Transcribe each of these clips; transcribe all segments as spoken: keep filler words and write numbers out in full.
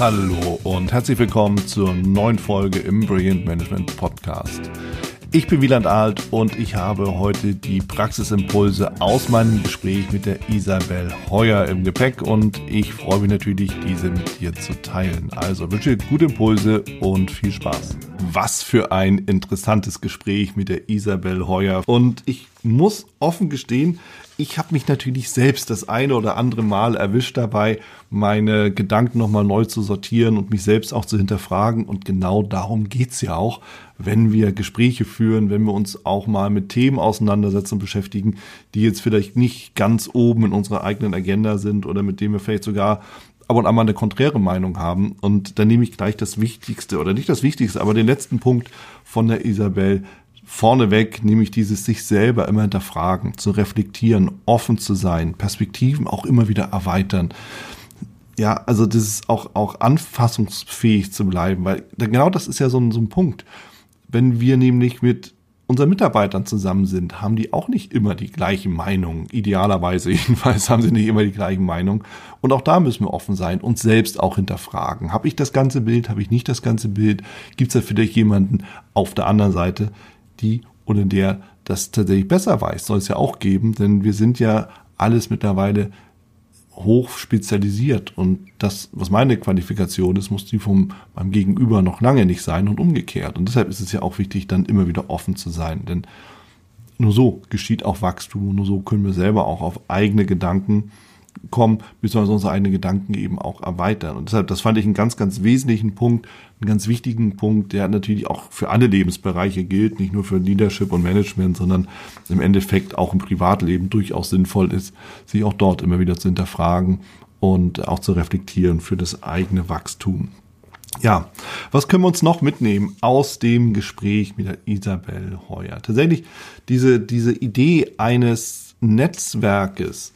Hallo und herzlich willkommen zur neuen Folge im Brilliant Management Podcast. Ich bin Wieland Alt und ich habe heute die Praxisimpulse aus meinem Gespräch mit der Isabelle Hoyer im Gepäck und ich freue mich natürlich, diese mit dir zu teilen. Also wünsche dir gute Impulse und viel Spaß. Was für ein interessantes Gespräch mit der Isabelle Hoyer. Und ich muss offen gestehen, ich habe mich natürlich selbst das eine oder andere Mal erwischt dabei, meine Gedanken nochmal neu zu sortieren und mich selbst auch zu hinterfragen. Und genau darum geht's ja auch, wenn wir Gespräche führen, wenn wir uns auch mal mit Themen auseinandersetzen und beschäftigen, die jetzt vielleicht nicht ganz oben in unserer eigenen Agenda sind oder mit denen wir vielleicht sogar ab und an mal eine konträre Meinung haben. Und dann nehme ich gleich das Wichtigste, oder nicht das Wichtigste, aber den letzten Punkt von der Isabelle vorneweg, nämlich dieses sich selber immer hinterfragen, zu reflektieren, offen zu sein, Perspektiven auch immer wieder erweitern. Ja, also das ist auch, auch anfassungsfähig zu bleiben, weil genau das ist ja so ein, so ein Punkt. Wenn wir nämlich mit unseren Mitarbeitern zusammen sind, haben die auch nicht immer die gleichen Meinungen. Idealerweise jedenfalls haben sie nicht immer die gleichen Meinungen. Und auch da müssen wir offen sein, uns selbst auch hinterfragen. Habe ich das ganze Bild? Habe ich nicht das ganze Bild? Gibt es da vielleicht jemanden auf der anderen Seite, die oder der das tatsächlich besser weiß? Soll es ja auch geben, denn wir sind ja alles mittlerweile hoch spezialisiert und das, was meine Qualifikation ist, muss die vom meinem Gegenüber noch lange nicht sein und umgekehrt. Und deshalb ist es ja auch wichtig, dann immer wieder offen zu sein, denn nur so geschieht auch Wachstum, nur so können wir selber auch auf eigene Gedanken kommen, beziehungsweise unsere eigenen Gedanken eben auch erweitern. Und deshalb, das fand ich einen ganz, ganz wesentlichen Punkt, einen ganz wichtigen Punkt, der natürlich auch für alle Lebensbereiche gilt, nicht nur für Leadership und Management, sondern im Endeffekt auch im Privatleben durchaus sinnvoll ist, sich auch dort immer wieder zu hinterfragen und auch zu reflektieren für das eigene Wachstum. Ja, was können wir uns noch mitnehmen aus dem Gespräch mit der Isabelle Hoyer? Tatsächlich, diese, diese Idee eines Netzwerkes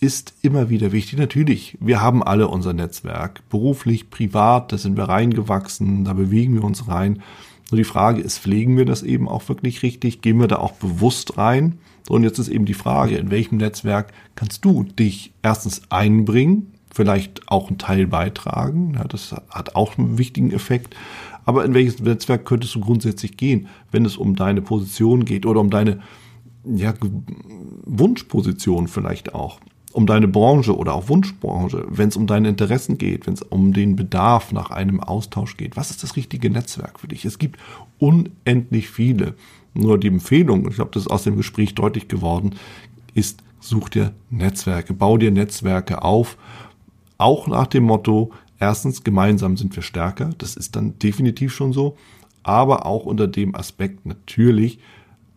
ist immer wieder wichtig. Natürlich, wir haben alle unser Netzwerk, beruflich, privat, da sind wir reingewachsen, da bewegen wir uns rein. Nur die Frage ist, pflegen wir das eben auch wirklich richtig? Gehen wir da auch bewusst rein? Und jetzt ist eben die Frage, in welchem Netzwerk kannst du dich erstens einbringen, vielleicht auch einen Teil beitragen, ja, das hat auch einen wichtigen Effekt, aber in welches Netzwerk könntest du grundsätzlich gehen, wenn es um deine Position geht oder um deine ja, Wunschposition vielleicht auch? Um deine Branche oder auch Wunschbranche, wenn es um deine Interessen geht, wenn es um den Bedarf nach einem Austausch geht. Was ist das richtige Netzwerk für dich? Es gibt unendlich viele. Nur die Empfehlung, ich glaube, das ist aus dem Gespräch deutlich geworden, ist, such dir Netzwerke, bau dir Netzwerke auf. Auch nach dem Motto, erstens, gemeinsam sind wir stärker. Das ist dann definitiv schon so. Aber auch unter dem Aspekt natürlich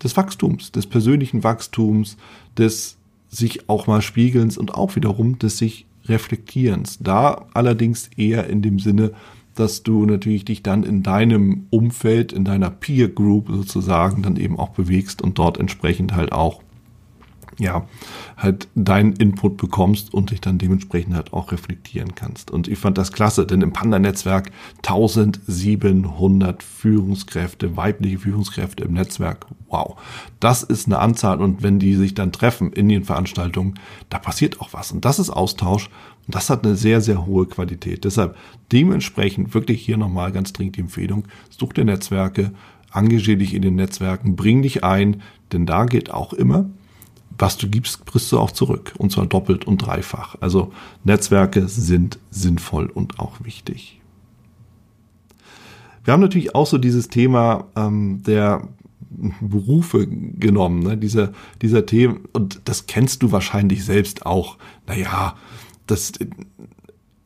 des Wachstums, des persönlichen Wachstums, des sich auch mal spiegelns und auch wiederum des sich reflektierens. Da allerdings eher in dem Sinne, dass du natürlich dich dann in deinem Umfeld, in deiner Peer Group sozusagen dann eben auch bewegst und dort entsprechend halt auch, ja, halt deinen Input bekommst und dich dann dementsprechend halt auch reflektieren kannst. Und ich fand das klasse, denn im Panda-Netzwerk eintausendsiebenhundert Führungskräfte, weibliche Führungskräfte im Netzwerk. Wow, das ist eine Anzahl und wenn die sich dann treffen in den Veranstaltungen, da passiert auch was. Und das ist Austausch und das hat eine sehr, sehr hohe Qualität. Deshalb dementsprechend wirklich hier nochmal ganz dringend die Empfehlung, such dir Netzwerke, engagier dich in den Netzwerken, bring dich ein, denn da geht auch immer, was du gibst, kriegst du auch zurück. Und zwar doppelt und dreifach. Also Netzwerke sind sinnvoll und auch wichtig. Wir haben natürlich auch so dieses Thema ähm, der Berufe genommen. Ne? Dieser, dieser Themen, und das kennst du wahrscheinlich selbst auch. Naja, das...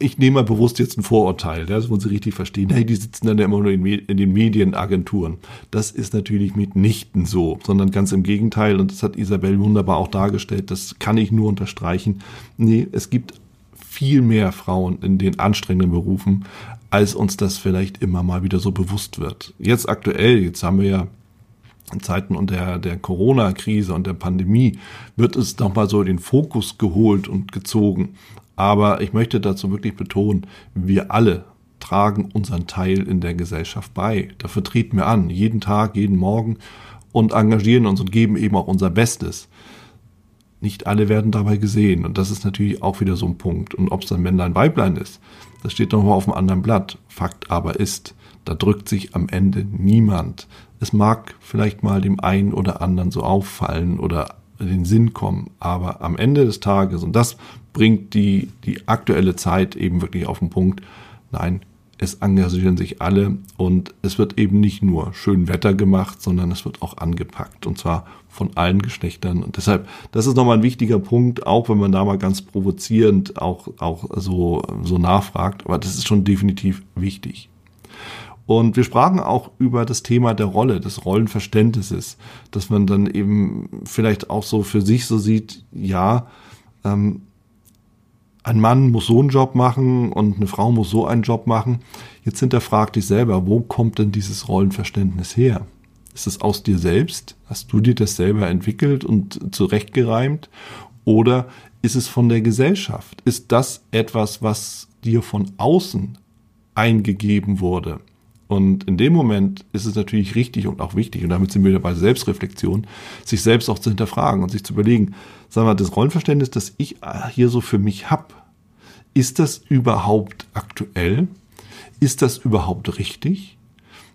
Ich nehme mal bewusst jetzt ein Vorurteil, das wollen Sie richtig verstehen. Hey, die sitzen dann ja immer nur in, in den Medienagenturen. Das ist natürlich mitnichten so, sondern ganz im Gegenteil. Und das hat Isabelle wunderbar auch dargestellt. Das kann ich nur unterstreichen. Nee, es gibt viel mehr Frauen in den anstrengenden Berufen, als uns das vielleicht immer mal wieder so bewusst wird. Jetzt aktuell, jetzt haben wir ja in Zeiten und der, der Corona-Krise und der Pandemie, wird es nochmal so in den Fokus geholt und gezogen. Aber ich möchte dazu wirklich betonen, wir alle tragen unseren Teil in der Gesellschaft bei. Dafür treten wir an, jeden Tag, jeden Morgen und engagieren uns und geben eben auch unser Bestes. nicht alle werden dabei gesehen. Und das ist natürlich auch wieder so ein Punkt. Und ob es dann Männlein, Weiblein ist, das steht nochmal auf einem anderen Blatt. Fakt aber ist, da drückt sich am Ende niemand. Es mag vielleicht mal dem einen oder anderen so auffallen oder in den Sinn kommen, aber am Ende des Tages, und das bringt die, die aktuelle Zeit eben wirklich auf den Punkt, nein, es engagieren sich alle und es wird eben nicht nur schön Wetter gemacht, sondern es wird auch angepackt und zwar von allen Geschlechtern. Und deshalb, das ist nochmal ein wichtiger Punkt, auch wenn man da mal ganz provozierend auch, auch so, so nachfragt, aber das ist schon definitiv wichtig. Und wir sprachen auch über das Thema der Rolle, des Rollenverständnisses, dass man dann eben vielleicht auch so für sich so sieht, ja, ähm, ein Mann muss so einen Job machen und eine Frau muss so einen Job machen. Jetzt hinterfrag dich selber, wo kommt denn dieses Rollenverständnis her? Ist es aus dir selbst? Hast du dir das selber entwickelt und zurechtgereimt? Oder ist es von der Gesellschaft? Ist das etwas, was dir von außen eingegeben wurde? Und in dem Moment ist es natürlich richtig und auch wichtig, und damit sind wir wieder bei Selbstreflexion, sich selbst auch zu hinterfragen und sich zu überlegen, sagen wir mal, das Rollenverständnis, das ich hier so für mich habe, ist das überhaupt aktuell? Ist das überhaupt richtig?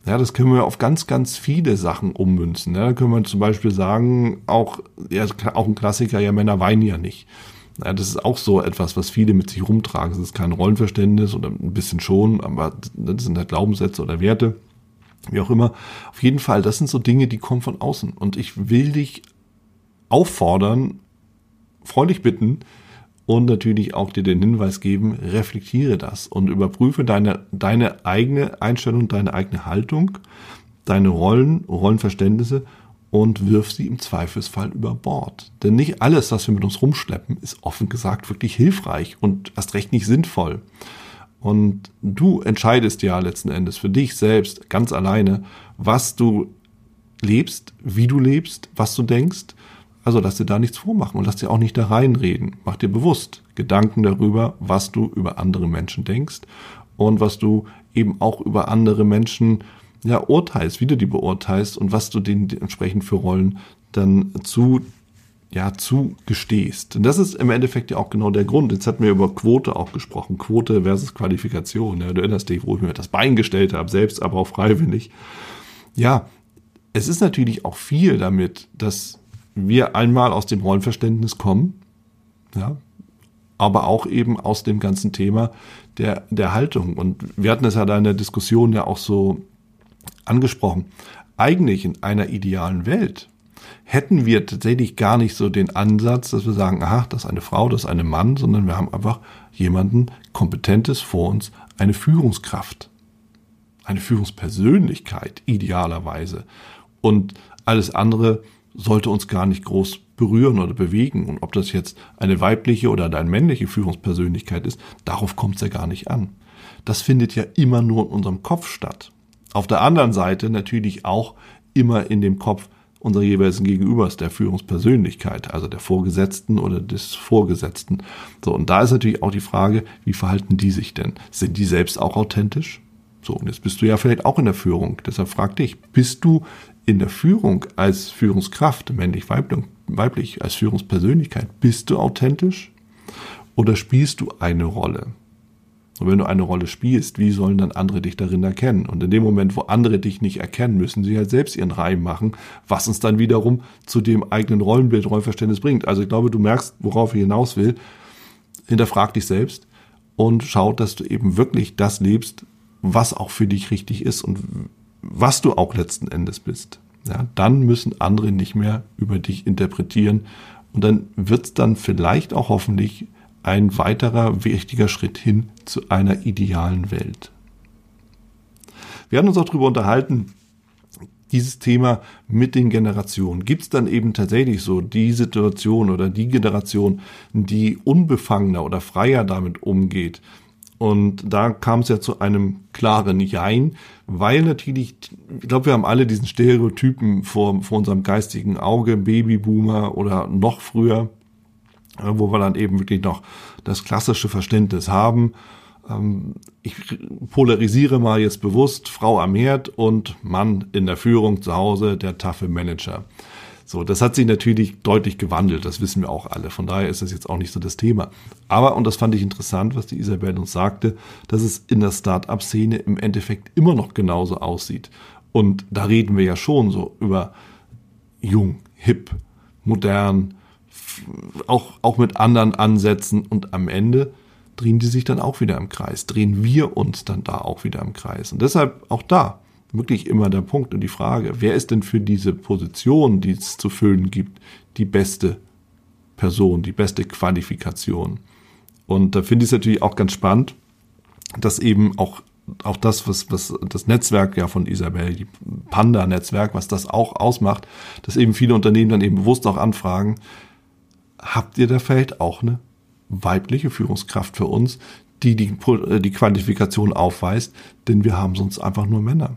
Ja, das können wir auf ganz, ganz viele Sachen ummünzen. Ja, da können wir zum Beispiel sagen, auch, ja, auch ein Klassiker, ja, Männer weinen ja nicht. Ja, das ist auch so etwas, was viele mit sich rumtragen. Das ist kein Rollenverständnis oder ein bisschen schon, aber das sind halt Glaubenssätze oder Werte, wie auch immer. Auf jeden Fall, das sind so Dinge, die kommen von außen. Und ich will dich auffordern, freundlich bitten und natürlich auch dir den Hinweis geben, reflektiere das und überprüfe deine, deine eigene Einstellung, deine eigene Haltung, deine Rollen, Rollenverständnisse und wirf sie im Zweifelsfall über Bord. Denn nicht alles, was wir mit uns rumschleppen, ist offen gesagt wirklich hilfreich und erst recht nicht sinnvoll. Und du entscheidest ja letzten Endes für dich selbst ganz alleine, was du lebst, wie du lebst, was du denkst. Also lass dir da nichts vormachen und lass dir auch nicht da reinreden. Mach dir bewusst Gedanken darüber, was du über andere Menschen denkst und was du eben auch über andere Menschen ja, urteilst, wie du die beurteilst und was du denen entsprechend für Rollen dann zu, ja, zugestehst. Und das ist im Endeffekt ja auch genau der Grund. Jetzt hatten wir über Quote auch gesprochen. Quote versus Qualifikation. Ja, du erinnerst dich, wo ich mir das Bein gestellt habe, selbst aber auch freiwillig. Ja, es ist natürlich auch viel damit, dass wir einmal aus dem Rollenverständnis kommen, ja, aber auch eben aus dem ganzen Thema der, der Haltung. Und wir hatten es ja da in der Diskussion ja auch so angesprochen, eigentlich in einer idealen Welt hätten wir tatsächlich gar nicht so den Ansatz, dass wir sagen, aha, das ist eine Frau, das ist ein Mann, sondern wir haben einfach jemanden Kompetentes vor uns, eine Führungskraft, eine Führungspersönlichkeit idealerweise. Und alles andere sollte uns gar nicht groß berühren oder bewegen. Und ob das jetzt eine weibliche oder eine männliche Führungspersönlichkeit ist, darauf kommt es ja gar nicht an. Das findet ja immer nur in unserem Kopf statt. Auf der anderen Seite natürlich auch immer in dem Kopf unseres jeweiligen Gegenübers, der Führungspersönlichkeit, also der Vorgesetzten oder des Vorgesetzten. So, und da ist natürlich auch die Frage, wie verhalten die sich denn? Sind die selbst auch authentisch? So, und jetzt bist du ja vielleicht auch in der Führung. Deshalb frag dich, bist du in der Führung als Führungskraft, männlich, weiblich, als Führungspersönlichkeit, bist du authentisch oder spielst du eine Rolle? Und wenn du eine Rolle spielst, wie sollen dann andere dich darin erkennen? Und in dem Moment, wo andere dich nicht erkennen, müssen sie halt selbst ihren Reim machen, was uns dann wiederum zu dem eigenen Rollenbild, Rollenverständnis bringt. Also ich glaube, du merkst, worauf ich hinaus will. Hinterfrag dich selbst und schau, dass du eben wirklich das lebst, was auch für dich richtig ist und was du auch letzten Endes bist. Ja, dann müssen andere nicht mehr über dich interpretieren. Und dann wird's dann vielleicht auch hoffentlich ein weiterer wichtiger Schritt hin zu einer idealen Welt. Wir haben uns auch darüber unterhalten, dieses Thema mit den Generationen. Gibt es dann eben tatsächlich so die Situation oder die Generation, die unbefangener oder freier damit umgeht? Und da kam es ja zu einem klaren Jein, weil natürlich, ich glaube, wir haben alle diesen Stereotypen vor, vor unserem geistigen Auge, Babyboomer oder noch früher, wo wir dann eben wirklich noch das klassische Verständnis haben. Ich polarisiere mal jetzt bewusst Frau am Herd und Mann in der Führung zu Hause, der taffe Manager. So, das hat sich natürlich deutlich gewandelt, das wissen wir auch alle. Von daher ist das jetzt auch nicht so das Thema. Aber, und das fand ich interessant, was die Isabelle uns sagte, dass es in der Start-up-Szene im Endeffekt immer noch genauso aussieht. Und da reden wir ja schon so über jung, hip, modern, auch, auch mit anderen Ansätzen. Und am Ende drehen die sich dann auch wieder im Kreis, drehen wir uns dann da auch wieder im Kreis. Und deshalb auch da wirklich immer der Punkt und die Frage, wer ist denn für diese Position, die es zu füllen gibt, die beste Person, die beste Qualifikation? Und da finde ich es natürlich auch ganz spannend, dass eben auch auch das, was, was das Netzwerk ja von Isabelle, die Panda-Netzwerk, was das auch ausmacht, dass eben viele Unternehmen dann eben bewusst auch anfragen, habt ihr da vielleicht auch eine weibliche Führungskraft für uns, die die, die Qualifikation aufweist, denn wir haben sonst einfach nur Männer.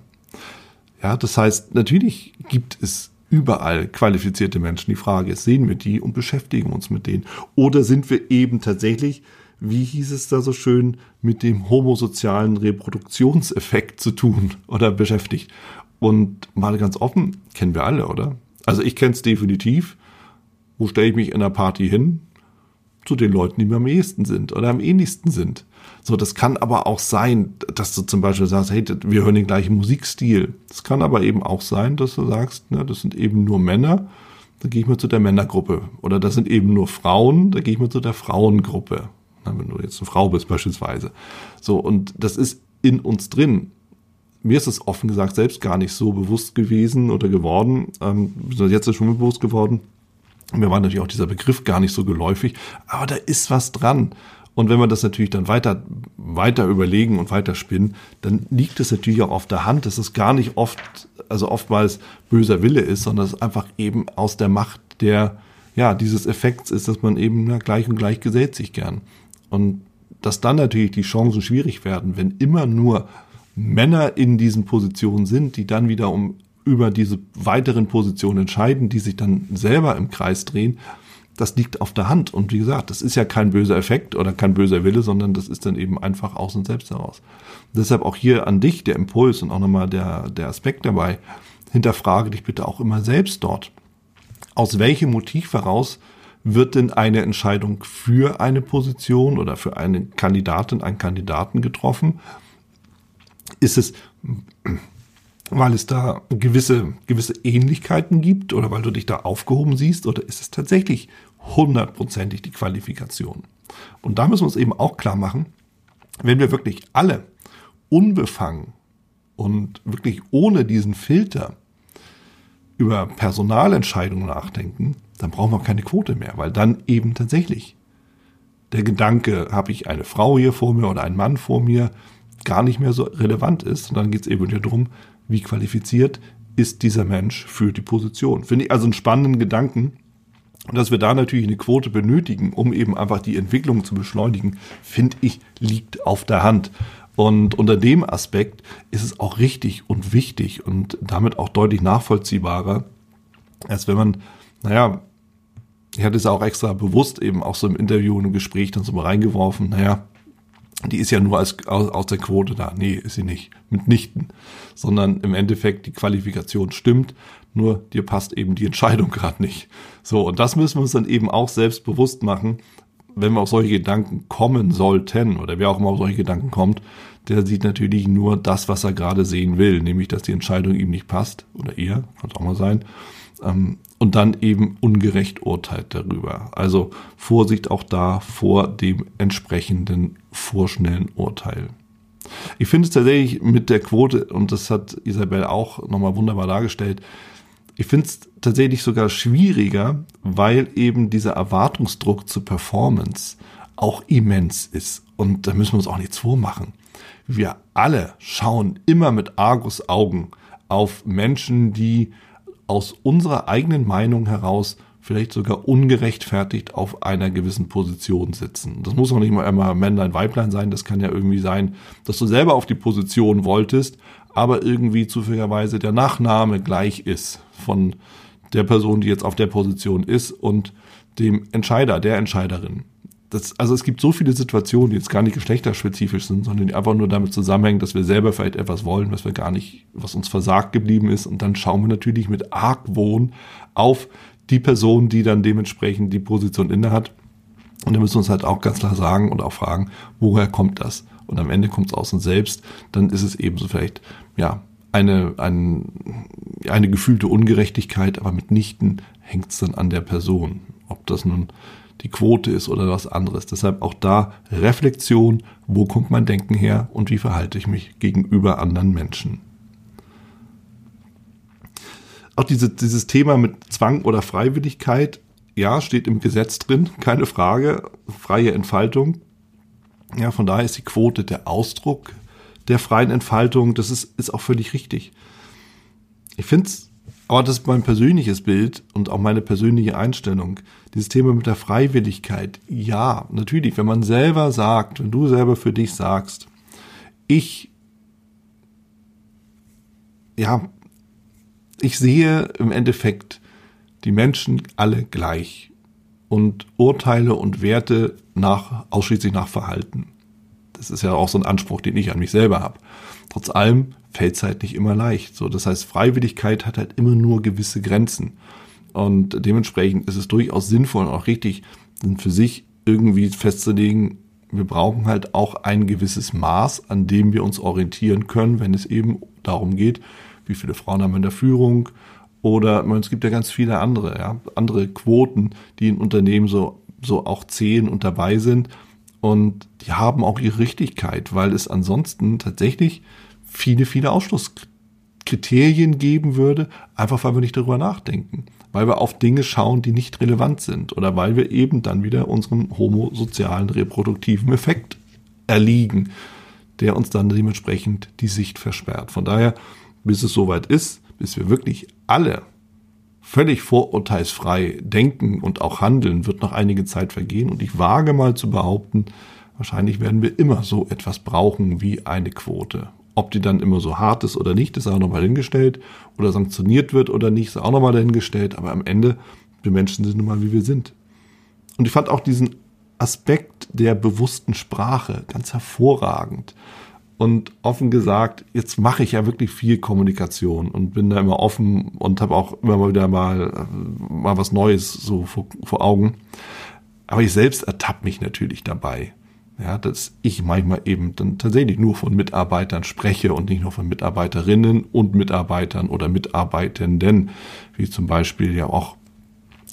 Ja, das heißt, natürlich gibt es überall qualifizierte Menschen. Die Frage ist, sehen wir die und beschäftigen uns mit denen? Oder sind wir eben tatsächlich, wie hieß es da so schön, mit dem homosozialen Reproduktionseffekt zu tun oder beschäftigt? Und mal ganz offen, kennen wir alle, oder? Also ich kenne es definitiv. Wo stelle ich mich in einer Party hin? Zu den Leuten, die mir am ehesten sind oder am ähnlichsten sind. So, das kann aber auch sein, dass du zum Beispiel sagst, hey, wir hören den gleichen Musikstil. Das kann aber eben auch sein, dass du sagst, na, das sind eben nur Männer, da gehe ich mal zu der Männergruppe. Oder das sind eben nur Frauen, da gehe ich mal zu der Frauengruppe. Na, wenn du jetzt eine Frau bist beispielsweise. So, und das ist in uns drin. Mir ist es offen gesagt selbst gar nicht so bewusst gewesen oder geworden. Ähm, jetzt ist es schon bewusst geworden. Mir war natürlich auch dieser Begriff gar nicht so geläufig, aber da ist was dran. Und wenn wir das natürlich dann weiter, weiter überlegen und weiter spinnen, dann liegt es natürlich auch auf der Hand, dass es gar nicht oft, also oftmals böser Wille ist, sondern es einfach eben aus der Macht der, ja, dieses Effekts ist, dass man eben, na, gleich und gleich gesellt sich gern. Und dass dann natürlich die Chancen schwierig werden, wenn immer nur Männer in diesen Positionen sind, die dann wieder um über diese weiteren Positionen entscheiden, die sich dann selber im Kreis drehen, das liegt auf der Hand. Und wie gesagt, das ist ja kein böser Effekt oder kein böser Wille, sondern das ist dann eben einfach aus und selbst heraus. Deshalb auch hier an dich der Impuls und auch nochmal der, der Aspekt dabei, hinterfrage dich bitte auch immer selbst dort. Aus welchem Motiv heraus wird denn eine Entscheidung für eine Position oder für eine Kandidatin, einen Kandidaten getroffen? Ist es... weil es da gewisse, gewisse Ähnlichkeiten gibt oder weil du dich da aufgehoben siehst, oder ist es tatsächlich hundertprozentig die Qualifikation? Und da müssen wir uns eben auch klar machen, wenn wir wirklich alle unbefangen und wirklich ohne diesen Filter über Personalentscheidungen nachdenken, dann brauchen wir keine Quote mehr, weil dann eben tatsächlich der Gedanke, habe ich eine Frau hier vor mir oder einen Mann vor mir, gar nicht mehr so relevant ist. Und dann geht es eben wieder darum, wie qualifiziert ist dieser Mensch für die Position. Finde ich also einen spannenden Gedanken, dass wir da natürlich eine Quote benötigen, um eben einfach die Entwicklung zu beschleunigen, finde ich, liegt auf der Hand. Und unter dem Aspekt ist es auch richtig und wichtig und damit auch deutlich nachvollziehbarer, als wenn man, naja, ich hatte es auch extra bewusst eben auch so im Interview und im Gespräch dann so mal reingeworfen, naja, die ist ja nur als, aus, aus der Quote da. Nee, ist sie nicht. Mitnichten. Sondern im Endeffekt, die Qualifikation stimmt, nur dir passt eben die Entscheidung gerade nicht. So, und das müssen wir uns dann eben auch selbst bewusst machen, wenn wir auf solche Gedanken kommen sollten, oder wer auch immer auf solche Gedanken kommt, der sieht natürlich nur das, was er gerade sehen will, nämlich, dass die Entscheidung ihm nicht passt, oder ihr, kann es auch mal sein, ähm, und dann eben ungerecht urteilt darüber. Also Vorsicht auch da vor dem entsprechenden vorschnellen Urteil. Ich finde es tatsächlich mit der Quote, und das hat Isabelle auch nochmal wunderbar dargestellt, ich finde es tatsächlich sogar schwieriger, weil eben dieser Erwartungsdruck zur Performance auch immens ist. Und da müssen wir uns auch nichts vormachen. Wir alle schauen immer mit Argusaugen auf Menschen, die aus unserer eigenen Meinung heraus vielleicht sogar ungerechtfertigt auf einer gewissen Position sitzen. Das muss auch nicht mal immer Männlein, Weiblein sein. Das kann ja irgendwie sein, dass du selber auf die Position wolltest, aber irgendwie zufälligerweise der Nachname gleich ist von der Person, die jetzt auf der Position ist, und dem Entscheider, der Entscheiderin. das, also es gibt so viele Situationen, die jetzt gar nicht geschlechterspezifisch sind, sondern die einfach nur damit zusammenhängen, dass wir selber vielleicht etwas wollen, was wir gar nicht, was uns versagt geblieben ist. Und dann schauen wir natürlich mit Argwohn auf die Person, die dann dementsprechend die Position innehat. Und da müssen wir uns halt auch ganz klar sagen und auch fragen, woher kommt das? Und am Ende kommt es aus uns selbst. Dann ist es eben so vielleicht, ja, eine, eine, eine gefühlte Ungerechtigkeit, aber mitnichten hängt es dann an der Person. Ob das nun die Quote ist oder was anderes. Deshalb auch da Reflexion, wo kommt mein Denken her und wie verhalte ich mich gegenüber anderen Menschen. Auch diese, dieses Thema mit Zwang oder Freiwilligkeit, ja, steht im Gesetz drin, keine Frage, freie Entfaltung. Ja, von daher ist die Quote der Ausdruck der freien Entfaltung, das ist, ist auch völlig richtig. Ich finde es, aber das ist mein persönliches Bild und auch meine persönliche Einstellung. Dieses Thema mit der Freiwilligkeit, ja, natürlich, wenn man selber sagt, wenn du selber für dich sagst, ich, ja, ich sehe im Endeffekt die Menschen alle gleich und urteile und werte nach, ausschließlich nach Verhalten. Das ist ja auch so ein Anspruch, den ich an mich selber habe. Trotz allem fällt es halt nicht immer leicht. So, das heißt, Freiwilligkeit hat halt immer nur gewisse Grenzen. Und dementsprechend ist es durchaus sinnvoll und auch richtig, für sich irgendwie festzulegen, wir brauchen halt auch ein gewisses Maß, an dem wir uns orientieren können, wenn es eben darum geht, wie viele Frauen haben wir in der Führung oder man, es gibt ja ganz viele andere, ja, andere Quoten, die in Unternehmen so, so auch zählen und dabei sind. Und die haben auch ihre Richtigkeit, weil es ansonsten tatsächlich viele, viele Ausschlusskriterien geben würde, einfach weil wir nicht darüber nachdenken, weil wir auf Dinge schauen, die nicht relevant sind oder weil wir eben dann wieder unserem homosozialen reproduktiven Effekt erliegen, der uns dann dementsprechend die Sicht versperrt. Von daher, bis es soweit ist, bis wir wirklich alle völlig vorurteilsfrei denken und auch handeln, wird noch einige Zeit vergehen. Und ich wage mal zu behaupten, wahrscheinlich werden wir immer so etwas brauchen wie eine Quote. Ob die dann immer so hart ist oder nicht, ist auch nochmal dahingestellt. Oder sanktioniert wird oder nicht, ist auch nochmal dahingestellt. Aber am Ende, wir Menschen sind nun mal, wie wir sind. Und ich fand auch diesen Aspekt der bewussten Sprache ganz hervorragend. Und offen gesagt, jetzt mache ich ja wirklich viel Kommunikation und bin da immer offen und habe auch immer mal wieder mal, mal was Neues so vor, vor Augen. Aber ich selbst ertappe mich natürlich dabei, ja, dass ich manchmal eben dann tatsächlich nur von Mitarbeitern spreche und nicht nur von Mitarbeiterinnen und Mitarbeitern oder Mitarbeitenden, wie zum Beispiel ja auch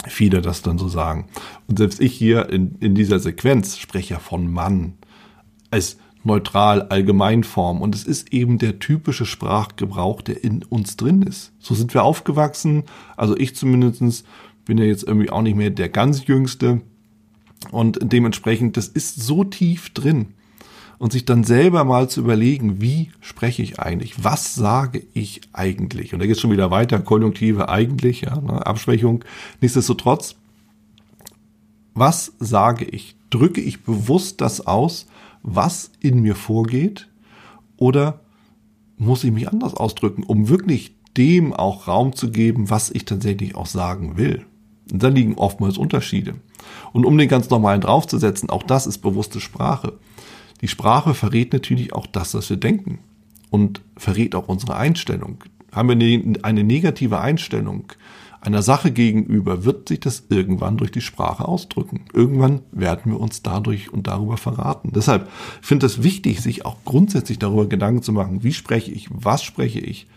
viele das dann so sagen. Und selbst ich hier in, in dieser Sequenz spreche ja von Mann als neutral, Allgemeinform. Und es ist eben der typische Sprachgebrauch, der in uns drin ist. So sind wir aufgewachsen. Also ich zumindest bin ja jetzt irgendwie auch nicht mehr der ganz Jüngste. Und dementsprechend, das ist so tief drin. Und sich dann selber mal zu überlegen, wie spreche ich eigentlich? Was sage ich eigentlich? Und da geht es schon wieder weiter, Konjunktive eigentlich, ja, ne, Abschwächung. Nichtsdestotrotz, was sage ich? Drücke ich bewusst das aus, was in mir vorgeht, oder muss ich mich anders ausdrücken, um wirklich dem auch Raum zu geben, was ich tatsächlich auch sagen will. Und da liegen oftmals Unterschiede. Und um den ganz normalen draufzusetzen, auch das ist bewusste Sprache. Die Sprache verrät natürlich auch das, was wir denken und verrät auch unsere Einstellung. Haben wir eine negative Einstellung einer Sache gegenüber, wird sich das irgendwann durch die Sprache ausdrücken. Irgendwann werden wir uns dadurch und darüber verraten. Deshalb finde ich es wichtig, sich auch grundsätzlich darüber Gedanken zu machen, wie spreche ich, was spreche ich,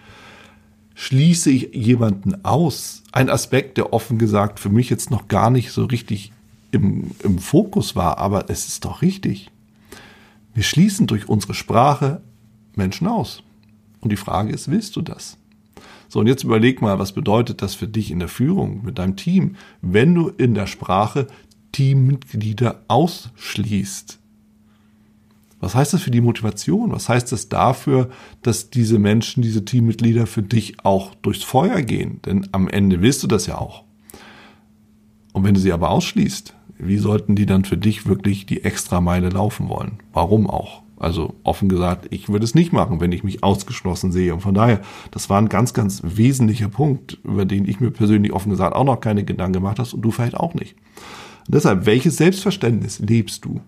schließe ich jemanden aus? Ein Aspekt, der offen gesagt für mich jetzt noch gar nicht so richtig im, im Fokus war, aber es ist doch richtig. Wir schließen durch unsere Sprache Menschen aus. Und die Frage ist, willst du das? So, und jetzt überleg mal, was bedeutet das für dich in der Führung mit deinem Team, wenn du in der Sprache Teammitglieder ausschließt? Was heißt das für die Motivation? Was heißt das dafür, dass diese Menschen, diese Teammitglieder für dich auch durchs Feuer gehen? Denn am Ende willst du das ja auch. Und wenn du sie aber ausschließt, wie sollten die dann für dich wirklich die Extrameile laufen wollen? Warum auch? Also offen gesagt, ich würde es nicht machen, wenn ich mich ausgeschlossen sehe. Und von daher, das war ein ganz, ganz wesentlicher Punkt, über den ich mir persönlich offen gesagt auch noch keine Gedanken gemacht habe und du vielleicht auch nicht. Und deshalb, welches Selbstverständnis lebst du?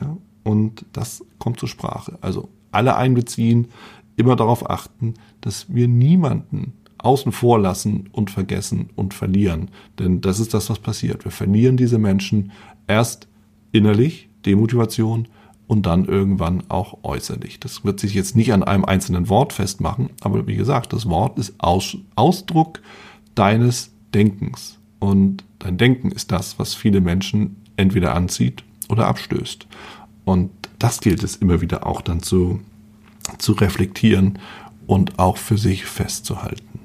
Ja, und das kommt zur Sprache. Also alle einbeziehen, immer darauf achten, dass wir niemanden außen vor lassen und vergessen und verlieren. Denn das ist das, was passiert. Wir verlieren diese Menschen erst innerlich, Demotivation, und dann irgendwann auch äußerlich. Das wird sich jetzt nicht an einem einzelnen Wort festmachen, aber wie gesagt, das Wort ist Aus- Ausdruck deines Denkens. Und dein Denken ist das, was viele Menschen entweder anzieht oder abstößt. Und das gilt es immer wieder auch dann zu, zu reflektieren und auch für sich festzuhalten.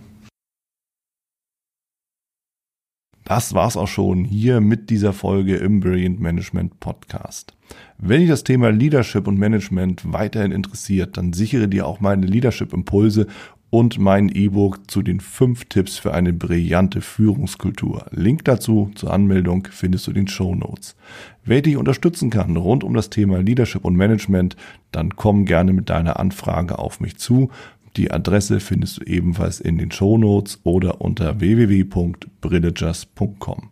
Das war's auch schon hier mit dieser Folge im Brilliant Management Podcast. Wenn dich das Thema Leadership und Management weiterhin interessiert, dann sichere dir auch meine Leadership-Impulse und mein E-Book zu den fünf Tipps für eine brillante Führungskultur. Link dazu zur Anmeldung findest du in den Shownotes. Wer dich unterstützen kann rund um das Thema Leadership und Management, dann komm gerne mit deiner Anfrage auf mich zu. Die Adresse findest du ebenfalls in den Shownotes oder unter w w w punkt brillegers punkt com.